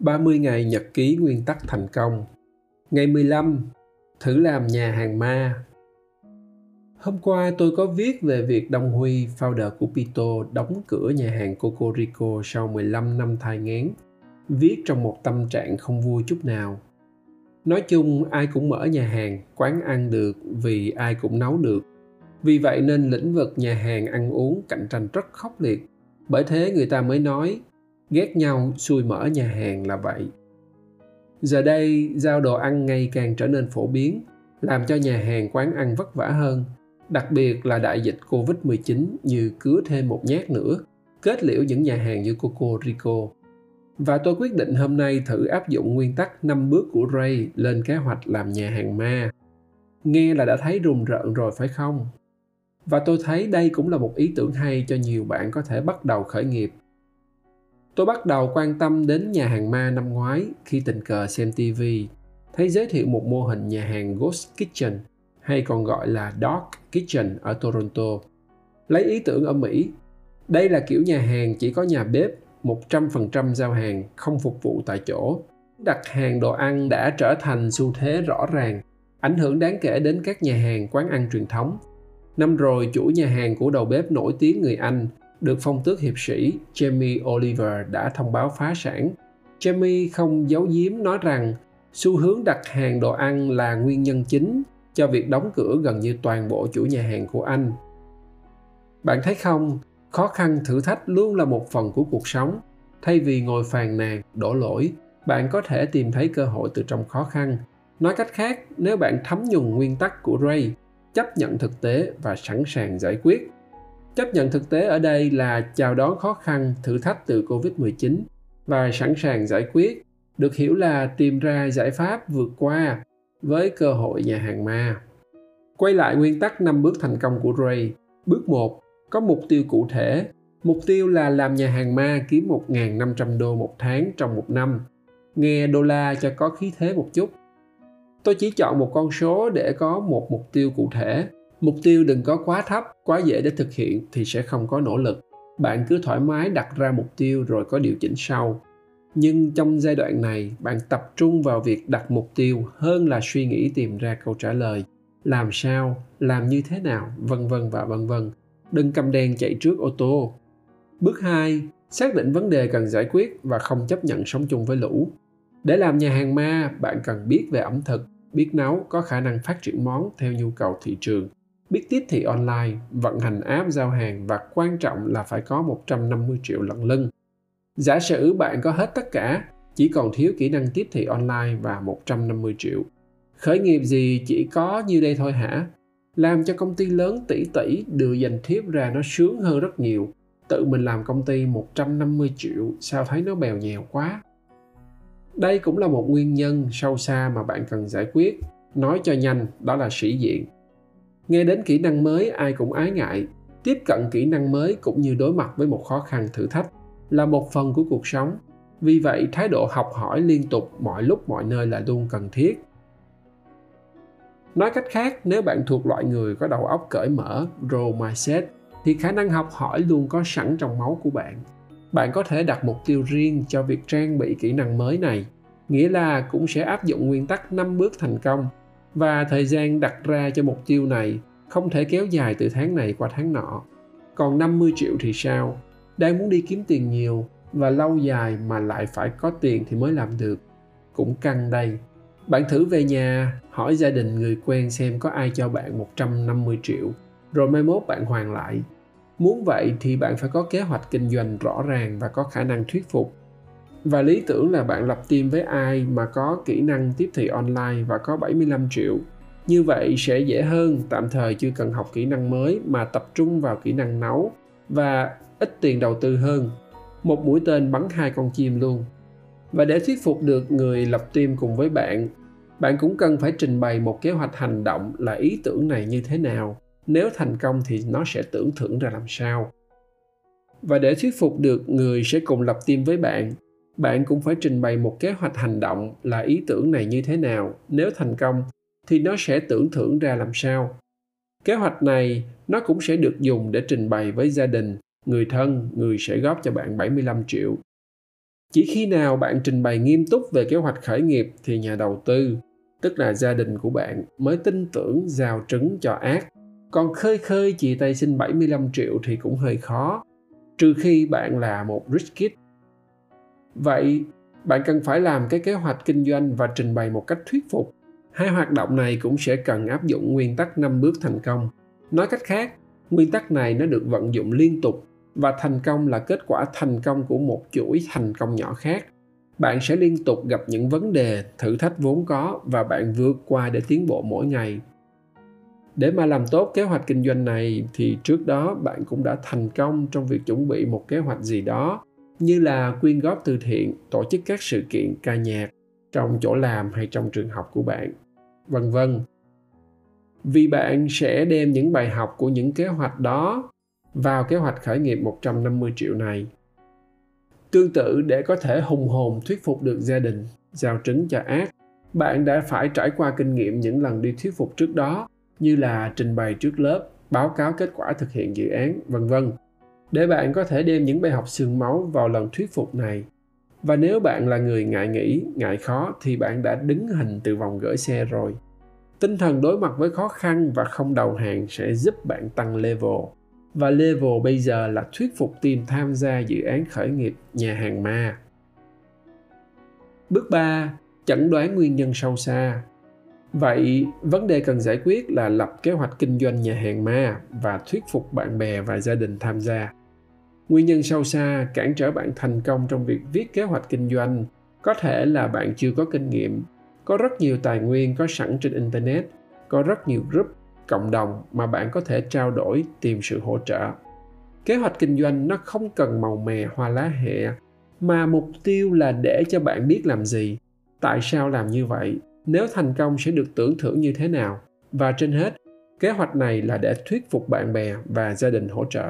30 ngày nhật ký nguyên tắc thành công. Ngày 15, thử làm nhà hàng ma. Hôm qua tôi có viết về việc Đông Huy, founder của Pito, đóng cửa nhà hàng Coco Rico sau 15 năm thai nghén. Viết trong một tâm trạng không vui chút nào. Nói chung, ai cũng mở nhà hàng, quán ăn được vì ai cũng nấu được. Vì vậy nên lĩnh vực nhà hàng ăn uống cạnh tranh rất khốc liệt. Bởi thế người ta mới nói, ghét nhau xui mở nhà hàng là vậy. Giờ đây, giao đồ ăn ngày càng trở nên phổ biến, làm cho nhà hàng quán ăn vất vả hơn. Đặc biệt là đại dịch Covid-19 như cứa thêm một nhát nữa, kết liễu những nhà hàng như Coco Rico. Và tôi quyết định hôm nay thử áp dụng nguyên tắc 5 bước của Ray lên kế hoạch làm nhà hàng ma. Nghe là đã thấy rùng rợn rồi phải không? Và tôi thấy đây cũng là một ý tưởng hay cho nhiều bạn có thể bắt đầu khởi nghiệp. Tôi bắt đầu quan tâm đến nhà hàng ma năm ngoái khi tình cờ xem TV, thấy giới thiệu một mô hình nhà hàng Ghost Kitchen, hay còn gọi là Dark Kitchen ở Toronto. Lấy ý tưởng ở Mỹ, đây là kiểu nhà hàng chỉ có nhà bếp, 100% giao hàng, không phục vụ tại chỗ. Đặt hàng đồ ăn đã trở thành xu thế rõ ràng, ảnh hưởng đáng kể đến các nhà hàng quán ăn truyền thống. Năm rồi, chủ nhà hàng của đầu bếp nổi tiếng người Anh, được phong tước hiệp sĩ Jamie Oliver đã thông báo phá sản. Jamie không giấu giếm nói rằng xu hướng đặt hàng đồ ăn là nguyên nhân chính cho việc đóng cửa gần như toàn bộ chủ nhà hàng của Anh. Bạn thấy không, khó khăn thử thách luôn là một phần của cuộc sống. Thay vì ngồi phàn nàn, đổ lỗi, bạn có thể tìm thấy cơ hội từ trong khó khăn. Nói cách khác, nếu bạn thấm nhuần nguyên tắc của Ray, chấp nhận thực tế và sẵn sàng giải quyết. Chấp nhận thực tế ở đây là chào đón khó khăn, thử thách từ Covid-19 và sẵn sàng giải quyết, được hiểu là tìm ra giải pháp vượt qua với cơ hội nhà hàng ma. Quay lại nguyên tắc 5 bước thành công của Ray. Bước 1, có mục tiêu cụ thể. Mục tiêu là làm nhà hàng ma kiếm 1.500 đô một tháng trong một năm. Nghe đô la cho có khí thế một chút. Tôi chỉ chọn một con số để có một mục tiêu cụ thể. Mục tiêu đừng có quá thấp, quá dễ để thực hiện thì sẽ không có nỗ lực. Bạn cứ thoải mái đặt ra mục tiêu rồi có điều chỉnh sau. Nhưng trong giai đoạn này, bạn tập trung vào việc đặt mục tiêu hơn là suy nghĩ tìm ra câu trả lời. Làm sao, làm như thế nào, vân vân và vân vân. Đừng cầm đèn chạy trước ô tô. Bước 2. Xác định vấn đề cần giải quyết và không chấp nhận sống chung với lũ. Để làm nhà hàng ma, bạn cần biết về ẩm thực, biết nấu, có khả năng phát triển món theo nhu cầu thị trường, biết tiếp thị online, vận hành app giao hàng và quan trọng là phải có 150 triệu lận lưng. Giả sử bạn có hết tất cả, chỉ còn thiếu kỹ năng tiếp thị online và 150 triệu. Khởi nghiệp gì chỉ có như đây thôi hả? Làm cho công ty lớn tỷ tỷ đưa danh thiếp ra nó sướng hơn rất nhiều. Tự mình làm công ty 150 triệu, sao thấy nó bèo nhèo quá? Đây cũng là một nguyên nhân sâu xa mà bạn cần giải quyết. Nói cho nhanh, đó là sĩ diện. Nghe đến kỹ năng mới ai cũng ái ngại. Tiếp cận kỹ năng mới cũng như đối mặt với một khó khăn thử thách là một phần của cuộc sống. Vì vậy, thái độ học hỏi liên tục mọi lúc mọi nơi là luôn cần thiết. Nói cách khác, nếu bạn thuộc loại người có đầu óc cởi mở, growth mindset, thì khả năng học hỏi luôn có sẵn trong máu của bạn. Bạn có thể đặt mục tiêu riêng cho việc trang bị kỹ năng mới này, nghĩa là cũng sẽ áp dụng nguyên tắc 5 bước thành công, và thời gian đặt ra cho mục tiêu này không thể kéo dài từ tháng này qua tháng nọ. Còn 50 triệu thì sao? Đang muốn đi kiếm tiền nhiều và lâu dài mà lại phải có tiền thì mới làm được. Cũng căng đây. Bạn thử về nhà, hỏi gia đình người quen xem có ai cho bạn 150 triệu, rồi mai mốt bạn hoàn lại. Muốn vậy thì bạn phải có kế hoạch kinh doanh rõ ràng và có khả năng thuyết phục. Và lý tưởng là bạn lập team với ai mà có kỹ năng tiếp thị online và có 75 triệu. Như vậy sẽ dễ hơn, tạm thời chưa cần học kỹ năng mới mà tập trung vào kỹ năng nấu và ít tiền đầu tư hơn. Một mũi tên bắn hai con chim luôn. Và để thuyết phục được người lập team cùng với bạn, bạn cũng cần phải trình bày một kế hoạch hành động là ý tưởng này như thế nào. Nếu thành công thì nó sẽ tưởng thưởng ra làm sao. Và để thuyết phục được người sẽ cùng lập team với bạn, bạn cũng phải trình bày một kế hoạch hành động là ý tưởng này như thế nào. Nếu thành công thì nó sẽ tưởng thưởng ra làm sao. Kế hoạch này nó cũng sẽ được dùng để trình bày với gia đình, người thân, người sẽ góp cho bạn 75 triệu. Chỉ khi nào bạn trình bày nghiêm túc về kế hoạch khởi nghiệp thì nhà đầu tư, tức là gia đình của bạn, mới tin tưởng giào trứng cho ác. Còn khơi khơi chị tay xin 75 triệu thì cũng hơi khó, trừ khi bạn là một rich kid. Vậy, bạn cần phải làm cái kế hoạch kinh doanh và trình bày một cách thuyết phục. Hai hoạt động này cũng sẽ cần áp dụng nguyên tắc 5 bước thành công. Nói cách khác, nguyên tắc này nó được vận dụng liên tục và thành công là kết quả thành công của một chuỗi thành công nhỏ khác. Bạn sẽ liên tục gặp những vấn đề, thử thách vốn có và bạn vượt qua để tiến bộ mỗi ngày. Để mà làm tốt kế hoạch kinh doanh này thì trước đó bạn cũng đã thành công trong việc chuẩn bị một kế hoạch gì đó như là quyên góp từ thiện, tổ chức các sự kiện ca nhạc trong chỗ làm hay trong trường học của bạn, vân vân. Vì bạn sẽ đem những bài học của những kế hoạch đó vào kế hoạch khởi nghiệp 150 triệu này. Tương tự, để có thể hùng hồn thuyết phục được gia đình, giao trứng cho ác, bạn đã phải trải qua kinh nghiệm những lần đi thuyết phục trước đó, như là trình bày trước lớp, báo cáo kết quả thực hiện dự án, vân vân, để bạn có thể đem những bài học xương máu vào lần thuyết phục này. Và nếu bạn là người ngại nghĩ, ngại khó thì bạn đã đứng hình từ vòng gửi xe rồi. Tinh thần đối mặt với khó khăn và không đầu hàng sẽ giúp bạn tăng level. Và level bây giờ là thuyết phục team tham gia dự án khởi nghiệp nhà hàng ma. Bước 3. Chẩn đoán nguyên nhân sâu xa. Vậy, vấn đề cần giải quyết là lập kế hoạch kinh doanh nhà hàng ma và thuyết phục bạn bè và gia đình tham gia. Nguyên nhân sâu xa cản trở bạn thành công trong việc viết kế hoạch kinh doanh. Có thể là bạn chưa có kinh nghiệm, có rất nhiều tài nguyên có sẵn trên Internet, có rất nhiều group, cộng đồng mà bạn có thể trao đổi, tìm sự hỗ trợ. Kế hoạch kinh doanh nó không cần màu mè hoa lá hẹ, mà mục tiêu là để cho bạn biết làm gì, tại sao làm như vậy, nếu thành công sẽ được tưởng thưởng như thế nào. Và trên hết, kế hoạch này là để thuyết phục bạn bè và gia đình hỗ trợ.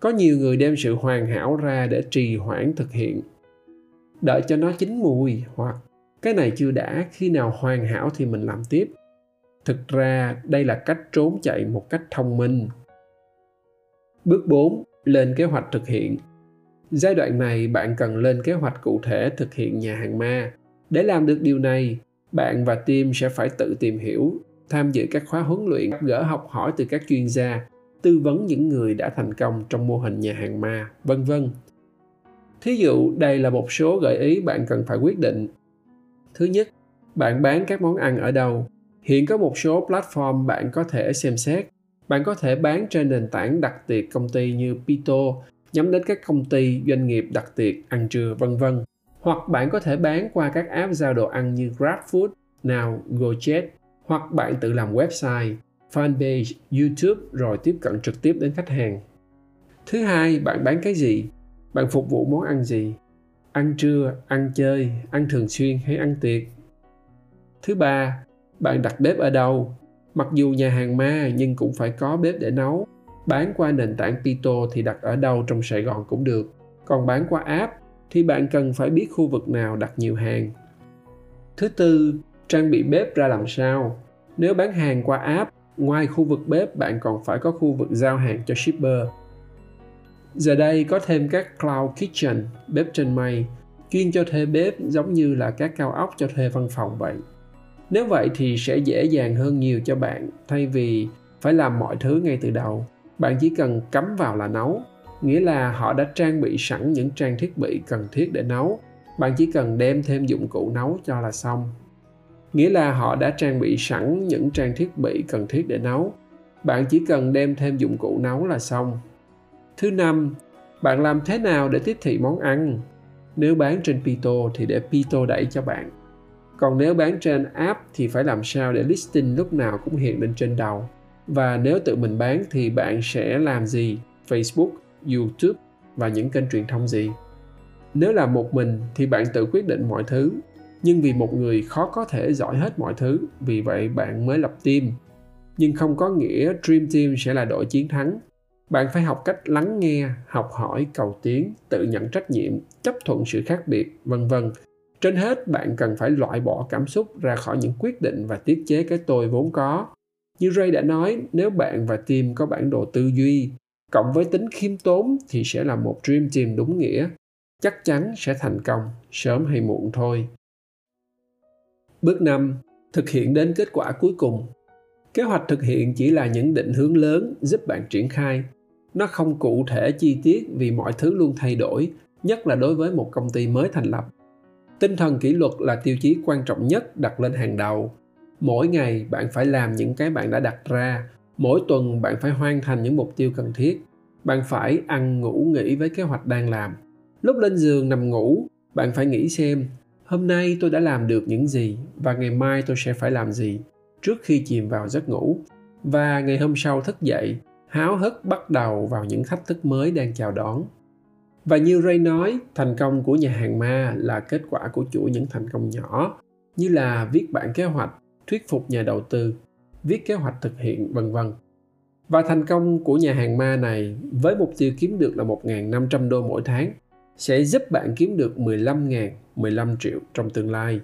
Có nhiều người đem sự hoàn hảo ra để trì hoãn thực hiện. Đợi cho nó chín mùi, hoặc cái này chưa đã, khi nào hoàn hảo thì mình làm tiếp. Thực ra, đây là cách trốn chạy một cách thông minh. Bước 4. Lên kế hoạch thực hiện. Giai đoạn này, bạn cần lên kế hoạch cụ thể thực hiện nhà hàng ma. Để làm được điều này, bạn và team sẽ phải tự tìm hiểu, tham dự các khóa huấn luyện, gỡ học hỏi từ các chuyên gia, tư vấn những người đã thành công trong mô hình nhà hàng ma, vân vân. Thí dụ, đây là một số gợi ý bạn cần phải quyết định. Thứ nhất, bạn bán các món ăn ở đâu? Hiện có một số platform bạn có thể xem xét. Bạn có thể bán trên nền tảng đặt tiệc công ty như Pito, nhắm đến các công ty, doanh nghiệp đặt tiệc, ăn trưa, vân vân. Hoặc bạn có thể bán qua các app giao đồ ăn như GrabFood, Now, Gojek, hoặc bạn tự làm website, fanpage, YouTube rồi tiếp cận trực tiếp đến khách hàng. Thứ hai, bạn bán cái gì? Bạn phục vụ món ăn gì? Ăn trưa, ăn chơi, ăn thường xuyên hay ăn tiệc? Thứ ba, bạn đặt bếp ở đâu? Mặc dù nhà hàng ma nhưng cũng phải có bếp để nấu. Bán qua nền tảng Pito thì đặt ở đâu trong Sài Gòn cũng được. Còn bán qua app thì bạn cần phải biết khu vực nào đặt nhiều hàng. Thứ tư, trang bị bếp ra làm sao? Nếu bán hàng qua app, ngoài khu vực bếp bạn còn phải có khu vực giao hàng cho shipper. Giờ đây có thêm các cloud kitchen, bếp trên mây, chuyên cho thuê bếp giống như là các cao ốc cho thuê văn phòng vậy. Nếu vậy thì sẽ dễ dàng hơn nhiều cho bạn, thay vì phải làm mọi thứ ngay từ đầu. Bạn chỉ cần cắm vào là nấu, nghĩa là họ đã trang bị sẵn những trang thiết bị cần thiết để nấu. Bạn chỉ cần đem thêm dụng cụ nấu cho là xong. Nghĩa là họ đã trang bị sẵn những trang thiết bị cần thiết để nấu. Bạn chỉ cần đem thêm dụng cụ nấu là xong. Thứ năm, bạn làm thế nào để tiếp thị món ăn? Nếu bán trên Pito thì để Pito đẩy cho bạn. Còn nếu bán trên app thì phải làm sao để listing lúc nào cũng hiện lên trên đầu. Và nếu tự mình bán thì bạn sẽ làm gì? Facebook, YouTube và những kênh truyền thông gì? Nếu làm một mình thì bạn tự quyết định mọi thứ. Nhưng vì một người khó có thể giỏi hết mọi thứ, vì vậy bạn mới lập team. Nhưng không có nghĩa Dream Team sẽ là đội chiến thắng. Bạn phải học cách lắng nghe, học hỏi, cầu tiến, tự nhận trách nhiệm, chấp thuận sự khác biệt, vân vân. Trên hết, bạn cần phải loại bỏ cảm xúc ra khỏi những quyết định và tiết chế cái tôi vốn có. Như Ray đã nói, nếu bạn và team có bản đồ tư duy, cộng với tính khiêm tốn thì sẽ là một dream team đúng nghĩa. chắc chắn sẽ thành công sớm hay muộn thôi. Bước 5. Thực hiện đến kết quả cuối cùng. Kế hoạch thực hiện chỉ là những định hướng lớn giúp bạn triển khai. Nó không cụ thể chi tiết vì mọi thứ luôn thay đổi, nhất là đối với một công ty mới thành lập. Tinh thần kỷ luật là tiêu chí quan trọng nhất đặt lên hàng đầu. Mỗi ngày bạn phải làm những cái bạn đã đặt ra. Mỗi tuần bạn phải hoàn thành những mục tiêu cần thiết. Bạn phải ăn ngủ nghỉ với kế hoạch đang làm. Lúc lên giường nằm ngủ, bạn phải nghĩ xem hôm nay tôi đã làm được những gì và ngày mai tôi sẽ phải làm gì trước khi chìm vào giấc ngủ. Và ngày hôm sau thức dậy, háo hức bắt đầu vào những thách thức mới đang chào đón. Và như Ray nói, thành công của nhà hàng ma là kết quả của chuỗi những thành công nhỏ, như là viết bản kế hoạch, thuyết phục nhà đầu tư, viết kế hoạch thực hiện, vân vân. Và thành công của nhà hàng ma này với mục tiêu kiếm được là 1.500 đô mỗi tháng sẽ giúp bạn kiếm được 15 triệu trong tương lai.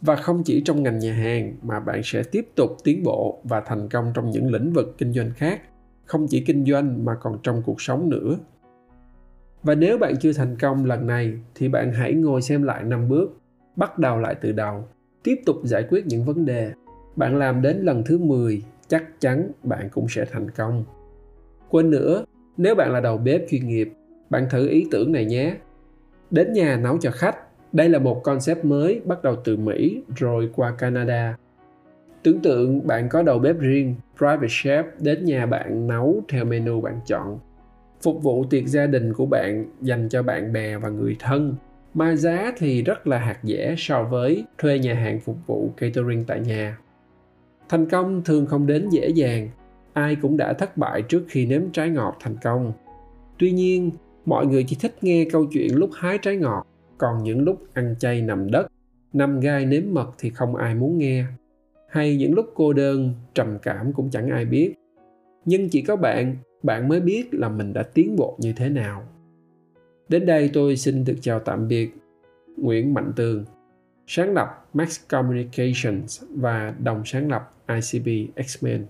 Và không chỉ trong ngành nhà hàng mà bạn sẽ tiếp tục tiến bộ và thành công trong những lĩnh vực kinh doanh khác, không chỉ kinh doanh mà còn trong cuộc sống nữa. Và nếu bạn chưa thành công lần này thì bạn hãy ngồi xem lại 5 bước, bắt đầu lại từ đầu, tiếp tục giải quyết những vấn đề. Bạn làm đến lần thứ 10, chắc chắn bạn cũng sẽ thành công. Quên nữa, nếu bạn là đầu bếp chuyên nghiệp, bạn thử ý tưởng này nhé. Đến nhà nấu cho khách, đây là một concept mới bắt đầu từ Mỹ rồi qua Canada. Tưởng tượng bạn có đầu bếp riêng, private chef đến nhà bạn nấu theo menu bạn chọn. Phục vụ tiệc gia đình của bạn dành cho bạn bè và người thân. Mà giá thì rất là hạt dẻ so với thuê nhà hàng phục vụ catering tại nhà. Thành công thường không đến dễ dàng. Ai cũng đã thất bại trước khi nếm trái ngọt thành công. Tuy nhiên, mọi người chỉ thích nghe câu chuyện lúc hái trái ngọt, còn những lúc ăn chay nằm đất, nằm gai nếm mật thì không ai muốn nghe. Hay những lúc cô đơn, trầm cảm cũng chẳng ai biết. Nhưng chỉ có bạn mới biết là mình đã tiến bộ như thế nào. Đến đây tôi xin được chào tạm biệt. Nguyễn Mạnh Tường, sáng lập Max Communications và đồng sáng lập ICB X-Men.